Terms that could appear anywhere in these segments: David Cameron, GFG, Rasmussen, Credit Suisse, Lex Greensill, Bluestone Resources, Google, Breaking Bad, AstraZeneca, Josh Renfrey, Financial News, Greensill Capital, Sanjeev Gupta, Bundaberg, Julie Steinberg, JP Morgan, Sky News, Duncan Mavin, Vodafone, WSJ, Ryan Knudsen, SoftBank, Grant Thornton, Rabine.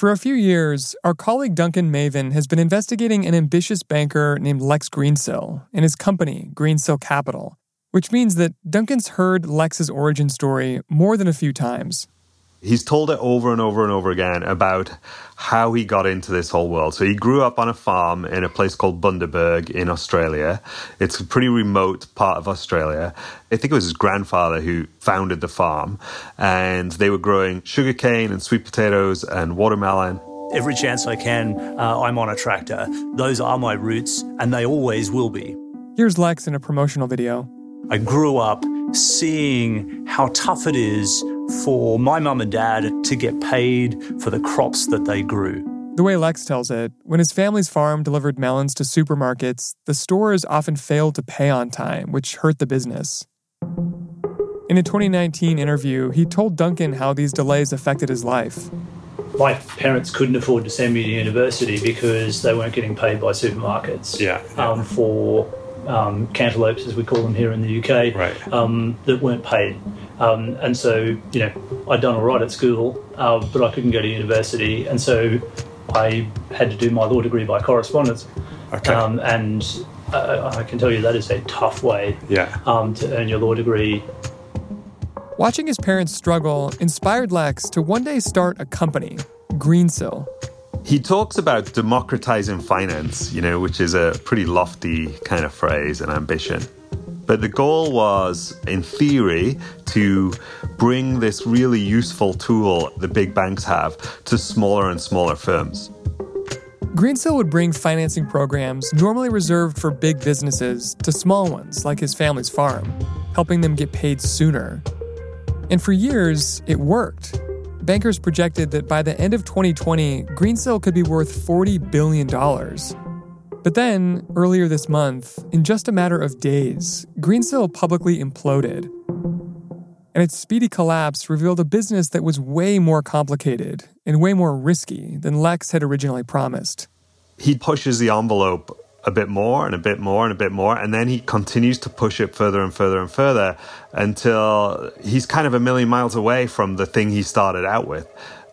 For a few years, our colleague Duncan Mavin has been investigating an ambitious banker named Lex Greensill and his company, Greensill Capital, which means that Duncan's heard Lex's origin story more than a few times. He's told it over and over and over again about how he got into this whole world. So he grew up on a farm in a place called Bundaberg in Australia. It's a pretty remote part of Australia. I think it was his grandfather who founded the farm. And they were growing sugarcane and sweet potatoes and watermelon. Every chance I can, I'm on a tractor. Those are my roots, and they always will be. Here's Lex in a promotional video. I grew up seeing how tough it is for my mum and dad to get paid for the crops that they grew. The way Lex tells it, when his family's farm delivered melons to supermarkets, the stores often failed to pay on time, which hurt the business. In a 2019 interview, he told Duncan how these delays affected his life. My parents couldn't afford to send me to university because they weren't getting paid by supermarkets for cantaloupes, as we call them here in the UK, that weren't paid. And so, you know, I'd done all right at school, but I couldn't go to university. And so I had to do my law degree by correspondence. Okay. And I can tell you that is a tough way to earn your law degree. Watching his parents struggle inspired Lex to one day start a company, Greensill. He talks about democratizing finance, you know, which is a pretty lofty kind of phrase and ambition. But the goal was, in theory, to bring this really useful tool the big banks have to smaller and smaller firms. Greensill would bring financing programs normally reserved for big businesses to small ones like his family's farm, helping them get paid sooner. And for years, it worked. Bankers projected that by the end of 2020, Greensill could be worth $40 billion. But then, earlier this month, in just a matter of days, Greensill publicly imploded. And its speedy collapse revealed a business that was way more complicated and way more risky than Lex had originally promised. He pushes the envelope a bit more and a bit more and a bit more, and then he continues to push it further and further and further until he's kind of a million miles away from the thing he started out with.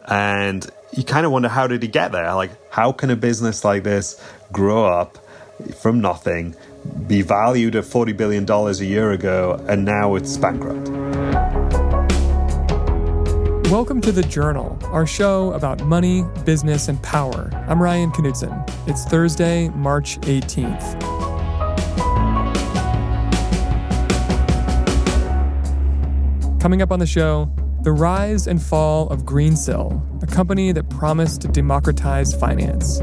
And you kind of wonder, how did he get there? Like, how can a business like this grow up from nothing, be valued at $40 billion a year ago, and now it's bankrupt? Welcome to The Journal, our show about money, business, and power. I'm Ryan Knudsen. It's Thursday, March 18th. Coming up on the show, the rise and fall of Greensill, a company that promised to democratize finance.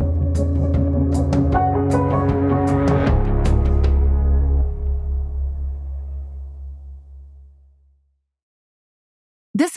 This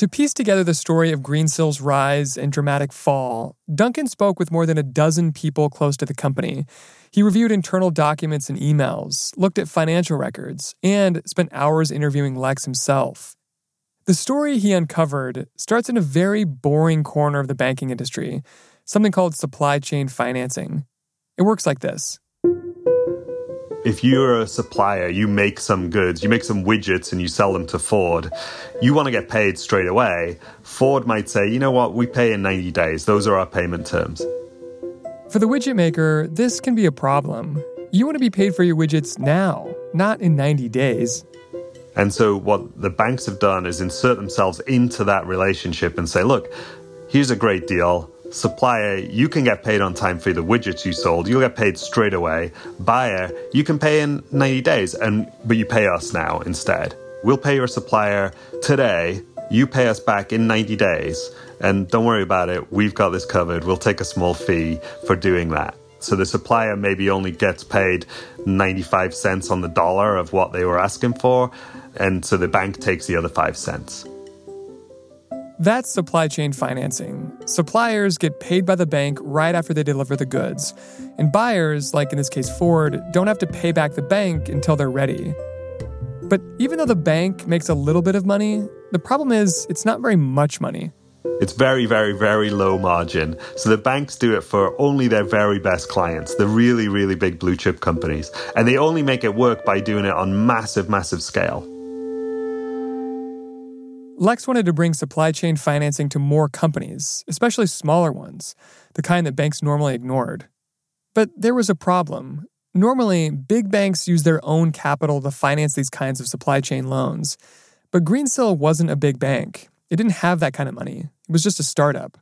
To piece together the story of Greensill's rise and dramatic fall, Duncan spoke with more than a dozen people close to the company. He reviewed internal documents and emails, looked at financial records, and spent hours interviewing Lex himself. The story he uncovered starts in a very boring corner of the banking industry, something called supply chain financing. It works like this. If you're a supplier, you make some goods, you make some widgets and you sell them to Ford, you want to get paid straight away. Ford might say, you know what, we pay in 90 days. Those are our payment terms. For the widget maker, this can be a problem. You want to be paid for your widgets now, not in 90 days. And so what the banks have done is insert themselves into that relationship and say, look, here's a great deal. Supplier, you can get paid on time for the widgets you sold. You'll get paid straight away. Buyer, you can pay in 90 days, but you pay us now instead. We'll pay your supplier today. You pay us back in 90 days. And don't worry about it. We've got this covered. We'll take a small fee for doing that. So the supplier maybe only gets paid 95 cents on the dollar of what they were asking for. And so the bank takes the other 5 cents. That's supply chain financing. Suppliers get paid by the bank right after they deliver the goods. And buyers, like in this case Ford, don't have to pay back the bank until they're ready. But even though the bank makes a little bit of money, the problem is it's not very much money. It's very, very, very low margin. So the banks do it for only their very best clients, the really, really big blue chip companies. And they only make it work by doing it on massive, massive scale. Lex wanted to bring supply chain financing to more companies, especially smaller ones, the kind that banks normally ignored. But there was a problem. Normally, big banks use their own capital to finance these kinds of supply chain loans. But Greensill wasn't a big bank. It didn't have that kind of money. It was just a startup.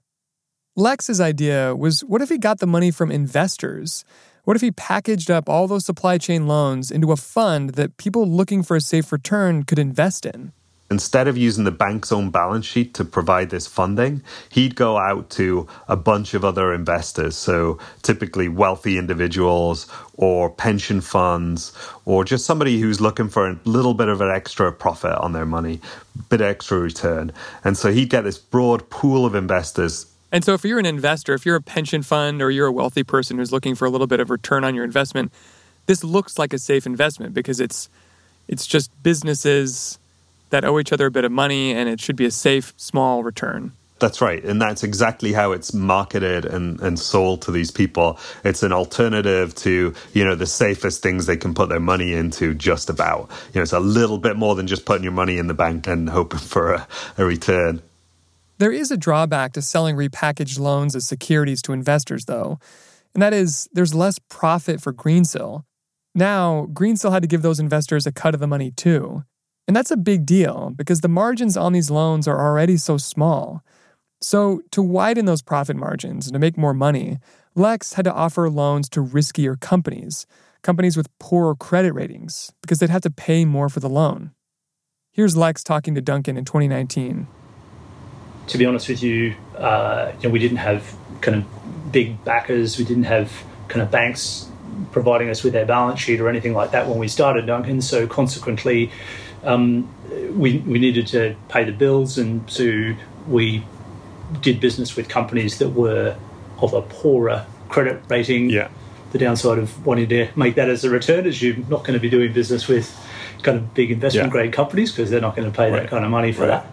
Lex's idea was, what if he got the money from investors? What if he packaged up all those supply chain loans into a fund that people looking for a safe return could invest in? Instead of using the bank's own balance sheet to provide this funding, he'd go out to a bunch of other investors. So typically wealthy individuals or pension funds or just somebody who's looking for a little bit of an extra profit on their money, a bit of extra return. And so he'd get this broad pool of investors. And so if you're an investor, if you're a pension fund or you're a wealthy person who's looking for a little bit of return on your investment, this looks like a safe investment because it's just businesses that owe each other a bit of money, and it should be a safe, small return. That's right, and that's exactly how it's marketed and sold to these people. It's an alternative to, the safest things they can put their money into just about. It's a little bit more than just putting your money in the bank and hoping for a return. There is a drawback to selling repackaged loans as securities to investors, though, and that is there's less profit for Greensill. Now, Greensill had to give those investors a cut of the money, too. And that's a big deal because the margins on these loans are already so small. So to widen those profit margins and to make more money, Lex had to offer loans to riskier companies with poorer credit ratings, because they'd have to pay more for the loan. Here's Lex talking to Duncan in 2019. To be honest with you, we didn't have kind of big backers. We didn't have kind of banks providing us with their balance sheet or anything like that when we started, Duncan. So consequently, we needed to pay the bills, and so we did business with companies that were of a poorer credit rating. Yeah. The downside of wanting to make that as a return is you're not going to be doing business with kind of big investment-grade companies because they're not going to pay that kind of money for that.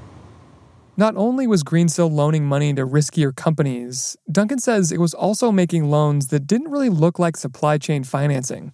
Not only was Greensill loaning money to riskier companies, Duncan says it was also making loans that didn't really look like supply chain financing.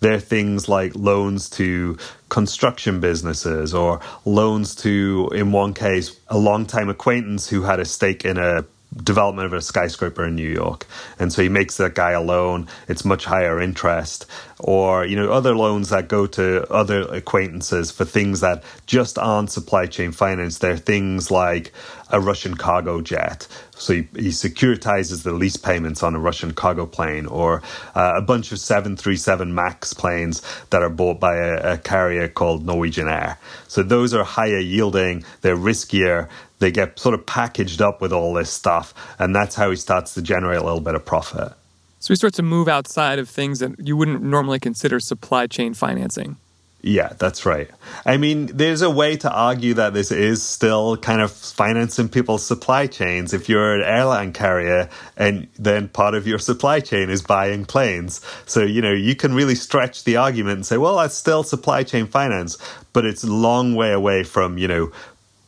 They're things like loans to construction businesses or loans to, in one case, a longtime acquaintance who had a stake in a development of a skyscraper in New York. And so he makes that guy a loan. It's much higher interest. Or, other loans that go to other acquaintances for things that just aren't supply chain finance. They're things like a Russian cargo jet. So he securitizes the lease payments on a Russian cargo plane, or a bunch of 737 MAX planes that are bought by a carrier called Norwegian Air. So those are higher yielding, they're riskier, they get sort of packaged up with all this stuff, and that's how he starts to generate a little bit of profit. So he starts to move outside of things that you wouldn't normally consider supply chain financing. Yeah, that's right. I mean, there's a way to argue that this is still kind of financing people's supply chains. If you're an airline carrier, and then part of your supply chain is buying planes. So, you can really stretch the argument and say, well, that's still supply chain finance, but it's a long way away from,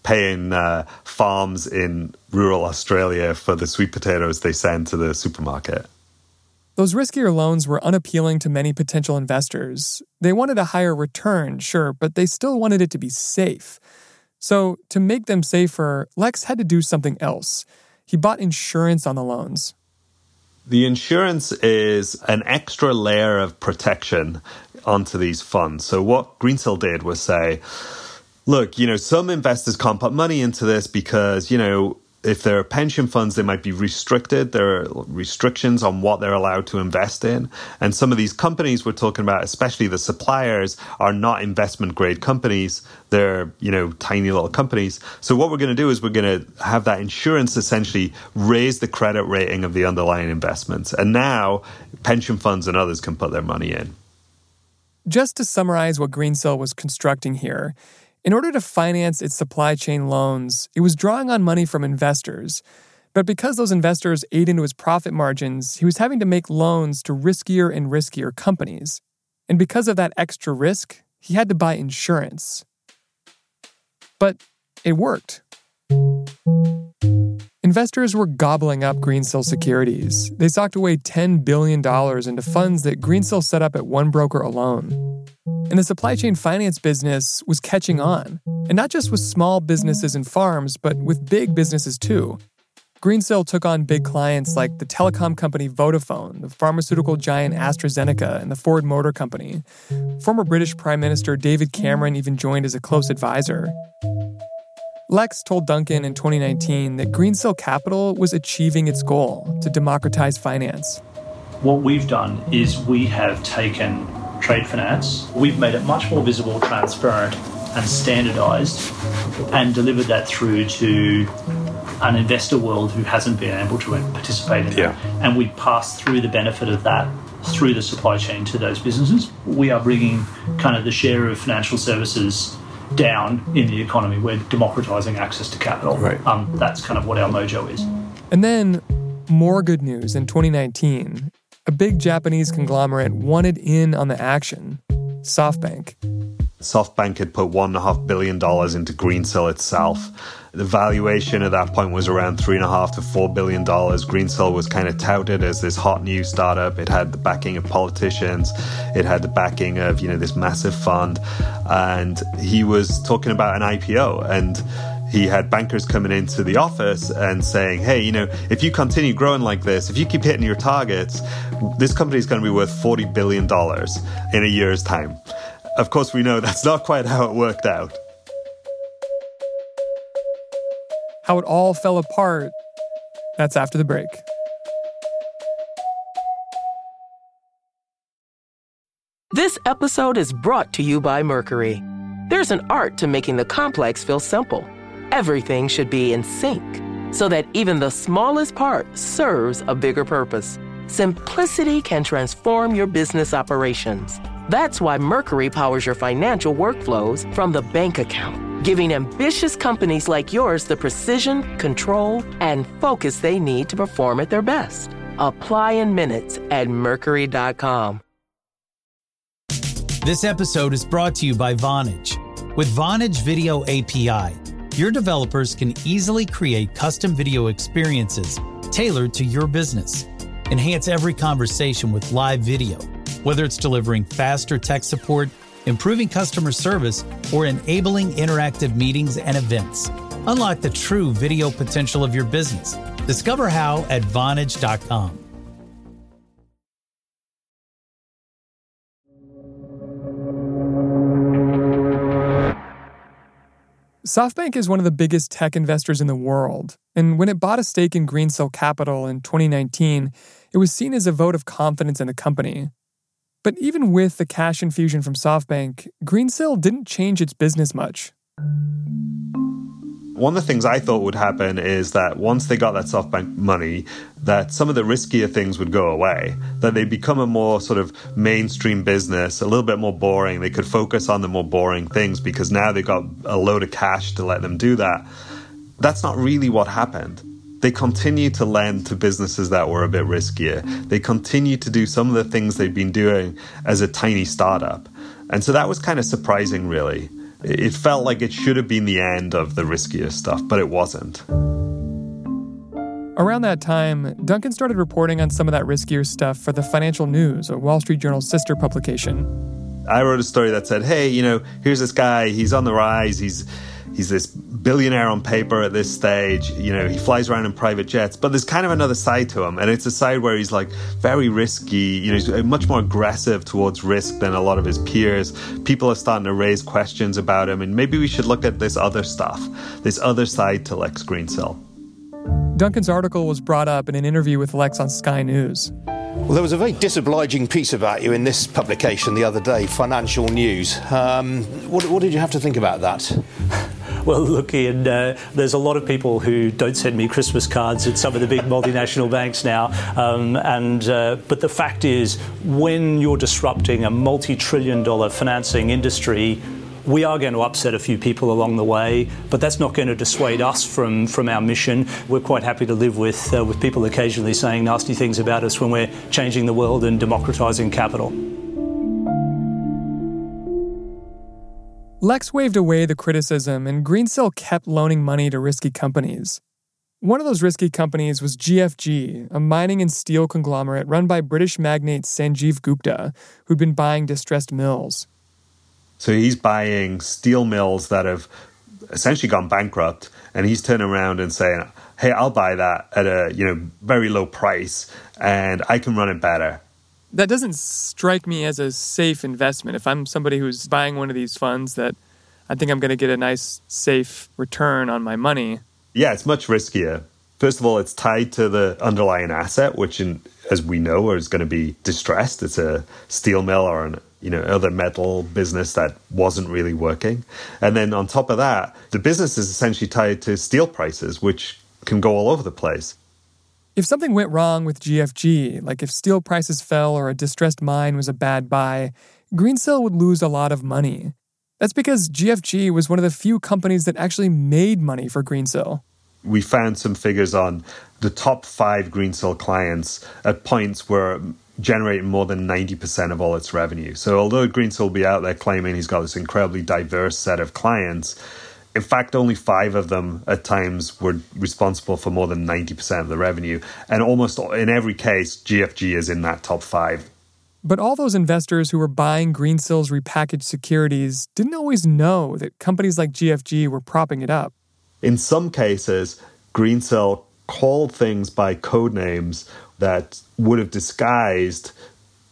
paying farms in rural Australia for the sweet potatoes they send to the supermarket. Those riskier loans were unappealing to many potential investors. They wanted a higher return, sure, but they still wanted it to be safe. So to make them safer, Lex had to do something else. He bought insurance on the loans. The insurance is an extra layer of protection onto these funds. So what Greensill did was say, look, some investors can't put money into this because, if there are pension funds, they might be restricted. There are restrictions on what they're allowed to invest in. And some of these companies we're talking about, especially the suppliers, are not investment grade companies. They're, you know, tiny little companies. So what we're going to do is we're going to have that insurance essentially raise the credit rating of the underlying investments. And now pension funds and others can put their money in. Just to summarize what Greensill was constructing here, in order to finance its supply chain loans, it was drawing on money from investors. But because those investors ate into his profit margins, he was having to make loans to riskier and riskier companies. And because of that extra risk, he had to buy insurance. But it worked. Investors were gobbling up Greensill securities. They socked away $10 billion into funds that Greensill set up at one broker alone. And the supply chain finance business was catching on. And not just with small businesses and farms, but with big businesses too. Greensill took on big clients like the telecom company Vodafone, the pharmaceutical giant AstraZeneca, and the Ford Motor Company. Former British Prime Minister David Cameron even joined as a close advisor. Lex told Duncan in 2019 that Greensill Capital was achieving its goal to democratize finance. What we've done is we have taken trade finance, we've made it much more visible, transparent, and standardised, and delivered that through to an investor world who hasn't been able to participate in that. And we pass through the benefit of that through the supply chain to those businesses. We are bringing kind of the share of financial services down in the economy. We're democratizing access to capital. Right. That's kind of what our mojo is. And then more good news in 2019. A big Japanese conglomerate wanted in on the action, SoftBank. SoftBank had put $1.5 billion into Greensill itself. The valuation at that point was around $3.5 to $4 billion. Greensill was kind of touted as this hot new startup. It had the backing of politicians. It had the backing of, you know, this massive fund. And he was talking about an IPO. And he had bankers coming into the office and saying, hey, you know, if you continue growing like this, if you keep hitting your targets, this company is going to be worth $40 billion in a year's time. Of course, we know that's not quite how it worked out. How it all fell apart, that's after the break. This episode is brought to you by Mercury. There's an art to making the complex feel simple. Everything should be in sync so that even the smallest part serves a bigger purpose. Simplicity can transform your business operations. That's why Mercury powers your financial workflows from the bank account, giving ambitious companies like yours the precision, control, and focus they need to perform at their best. Apply in minutes at Mercury.com. This episode is brought to you by Vonage. With Vonage Video API, your developers can easily create custom video experiences tailored to your business. Enhance every conversation with live video. Whether it's delivering faster tech support, improving customer service, or enabling interactive meetings and events. Unlock the true video potential of your business. Discover how at Vonage.com. SoftBank is one of the biggest tech investors in the world, and when it bought a stake in Greensill Capital in 2019, it was seen as a vote of confidence in the company. But even with the cash infusion from SoftBank, Greensill didn't change its business much. One of the things I thought would happen is that once they got that SoftBank money, that some of the riskier things would go away, that they'd become a more sort of mainstream business, a little bit more boring. They could focus on the more boring things because now they've got a load of cash to let them do that. That's not really what happened. They continued to lend to businesses that were a bit riskier. They continued to do some of the things they'd been doing as a tiny startup. And so that was kind of surprising, really. It felt like it should have been the end of the riskier stuff, but it wasn't. Around that time, Duncan started reporting on some of that riskier stuff for the Financial News, a Wall Street Journal sister publication. I wrote a story that said, hey, you know, here's this guy, he's on the rise, he's this billionaire on paper at this stage. You know, he flies around in private jets, but there's kind of another side to him. And it's a side where he's like very risky, you know, he's much more aggressive towards risk than a lot of his peers. People are starting to raise questions about him. And maybe we should look at this other stuff, this other side to Lex Greensill. Duncan's article was brought up in an interview with Lex on Sky News. Well, there was a very disobliging piece about you in this publication the other day, Financial News. What did you have to think about that? Well, look, Ian, there's a lot of people who don't send me Christmas cards at some of the big multinational banks now. But the fact is, when you're disrupting a multi-trillion dollar financing industry, we are going to upset a few people along the way, but that's not going to dissuade us from our mission. We're quite happy to live with people occasionally saying nasty things about us when we're changing the world and democratising capital. Lex waved away the criticism, and Greensill kept loaning money to risky companies. One of those risky companies was GFG, a mining and steel conglomerate run by British magnate Sanjeev Gupta, who'd been buying distressed mills. So he's buying steel mills that have essentially gone bankrupt, and he's turning around and saying, hey, I'll buy that at a very low price, and I can run it better. That doesn't strike me as a safe investment. If I'm somebody who's buying one of these funds that I think I'm going to get a nice, safe return on my money. Yeah, it's much riskier. First of all, it's tied to the underlying asset, which, as we know, is going to be distressed. It's a steel mill or an other metal business that wasn't really working. And then on top of that, the business is essentially tied to steel prices, which can go all over the place. If something went wrong with GFG, like if steel prices fell or a distressed mine was a bad buy, Greensill would lose a lot of money. That's because GFG was one of the few companies that actually made money for Greensill. We found some figures on the top 5 Greensill clients at points where generating more than 90% of all its revenue. So although Greensill will be out there claiming he's got this incredibly diverse set of clients, in fact, only 5 of them at times were responsible for more than 90% of the revenue. And almost in every case, GFG is in that top 5. But all those investors who were buying Greensill's repackaged securities didn't always know that companies like GFG were propping it up. In some cases, Greensill called things by code names that would have disguised,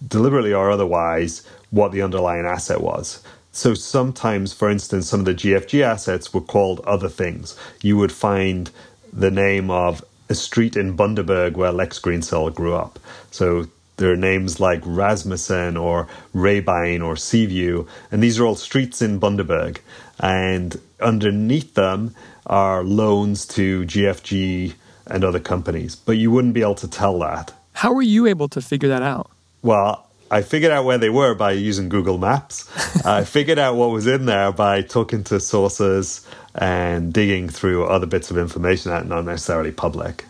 deliberately or otherwise, what the underlying asset was. So sometimes, for instance, some of the GFG assets were called other things. You would find the name of a street in Bundaberg where Lex Greensill grew up. So there are names like Rasmussen or Rabine or Seaview, and these are all streets in Bundaberg. And underneath them are loans to GFG and other companies, but you wouldn't be able to tell that. How were you able to figure that out? Well, I figured out where they were by using Google Maps. I figured out what was in there by talking to sources and digging through other bits of information that are not necessarily public.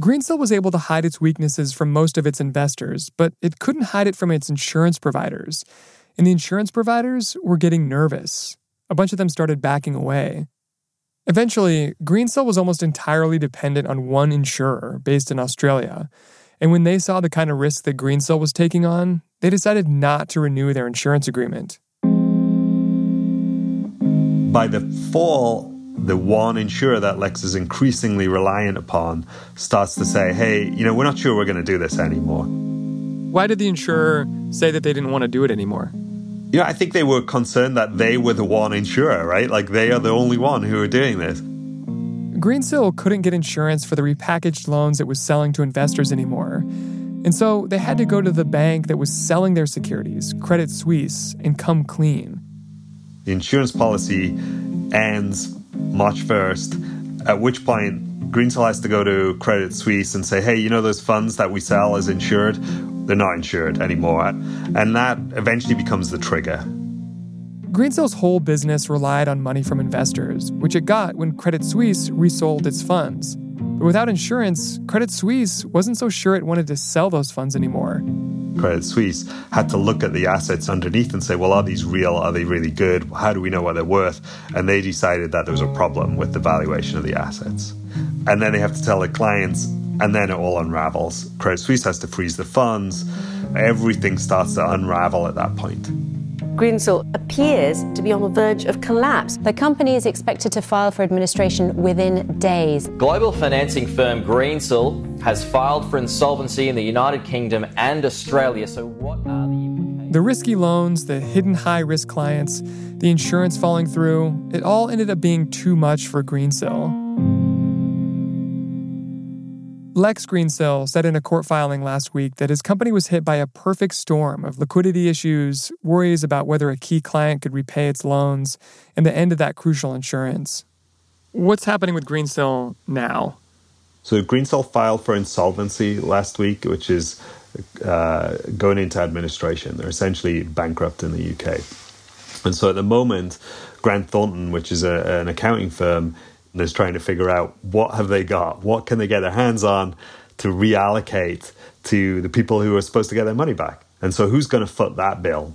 Greensill was able to hide its weaknesses from most of its investors, but it couldn't hide it from its insurance providers. And the insurance providers were getting nervous. A bunch of them started backing away. Eventually, Greensill was almost entirely dependent on one insurer based in Australia. And when they saw the kind of risk that Greensill was taking on, they decided not to renew their insurance agreement. By the fall, the one insurer that Lex is increasingly reliant upon starts to say, hey, we're not sure we're going to do this anymore. Why did the insurer say that they didn't want to do it anymore? I think they were concerned that they were the one insurer, right? Like, they are the only one who are doing this. Greensill couldn't get insurance for the repackaged loans it was selling to investors anymore. And so they had to go to the bank that was selling their securities, Credit Suisse, and come clean. The insurance policy ends March 1st, at which point Greensill has to go to Credit Suisse and say, hey, those funds that we sell as insured, they're not insured anymore. And that eventually becomes the trigger. Greensill's whole business relied on money from investors, which it got when Credit Suisse resold its funds. But without insurance, Credit Suisse wasn't so sure it wanted to sell those funds anymore. Credit Suisse had to look at the assets underneath and say, well, are these real? Are they really good? How do we know what they're worth? And they decided that there was a problem with the valuation of the assets. And then they have to tell their clients, and then it all unravels. Credit Suisse has to freeze the funds. Everything starts to unravel at that point. Greensill appears to be on the verge of collapse. The company is expected to file for administration within days. Global financing firm Greensill has filed for insolvency in the United Kingdom and Australia. So what are the implications? The risky loans, the hidden high-risk clients, the insurance falling through, it all ended up being too much for Greensill. Lex Greensill said in a court filing last week that his company was hit by a perfect storm of liquidity issues, worries about whether a key client could repay its loans, and the end of that crucial insurance. What's happening with Greensill now? So Greensill filed for insolvency last week, which is going into administration. They're essentially bankrupt in the UK. And so at the moment, Grant Thornton, which is an accounting firm, is trying to figure out what have they got, what can they get their hands on to reallocate to the people who are supposed to get their money back. And so who's going to foot that bill?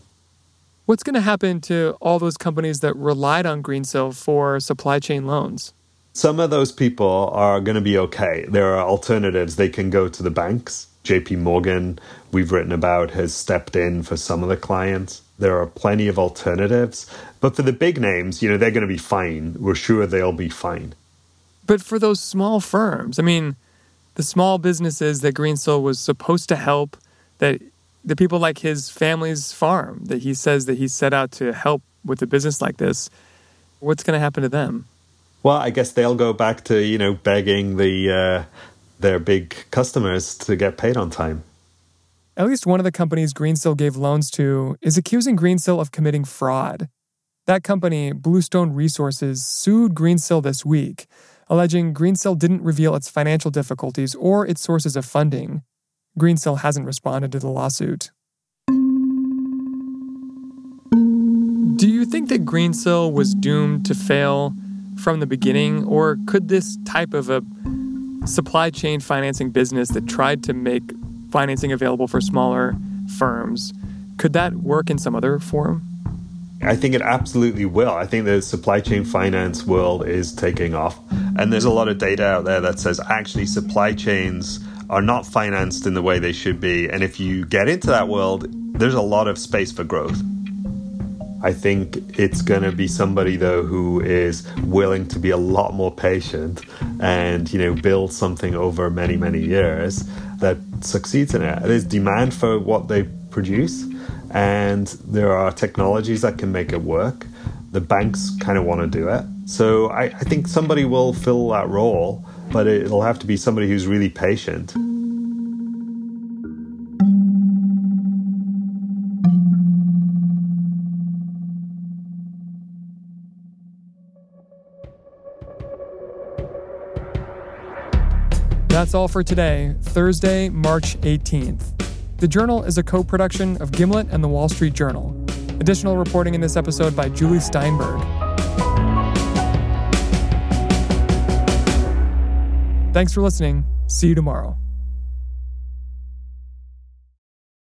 What's going to happen to all those companies that relied on Greensill for supply chain loans? Some of those people are going to be okay. There are alternatives. They can go to the banks. JP Morgan, we've written about, has stepped in for some of the clients. There are plenty of alternatives. But for the big names, you know, they're going to be fine. We're sure they'll be fine. But for those small firms, I mean, the small businesses that Greensill was supposed to help, that the people like his family's farm that he says that he set out to help with a business like this, what's going to happen to them? Well, I guess they'll go back to, you know, begging their big customers to get paid on time. At least one of the companies Greensill gave loans to is accusing Greensill of committing fraud. That company, Bluestone Resources, sued Greensill this week, alleging Greensill didn't reveal its financial difficulties or its sources of funding. Greensill hasn't responded to the lawsuit. Do you think that Greensill was doomed to fail from the beginning, or could this type of a supply chain financing business that tried to make financing available for smaller firms, could that work in some other form? I think it absolutely will. I think the supply chain finance world is taking off. And there's a lot of data out there that says actually supply chains are not financed in the way they should be. And if you get into that world, there's a lot of space for growth. I think it's going to be somebody, though, who is willing to be a lot more patient and, you know, build something over many, many years that succeeds in it. There's demand for what they produce, and there are technologies that can make it work. The banks kind of want to do it. So I think somebody will fill that role, but it'll have to be somebody who's really patient. That's all for today, Thursday, March 18th. The Journal is a co-production of Gimlet and The Wall Street Journal. Additional reporting in this episode by Julie Steinberg. Thanks for listening. See you tomorrow.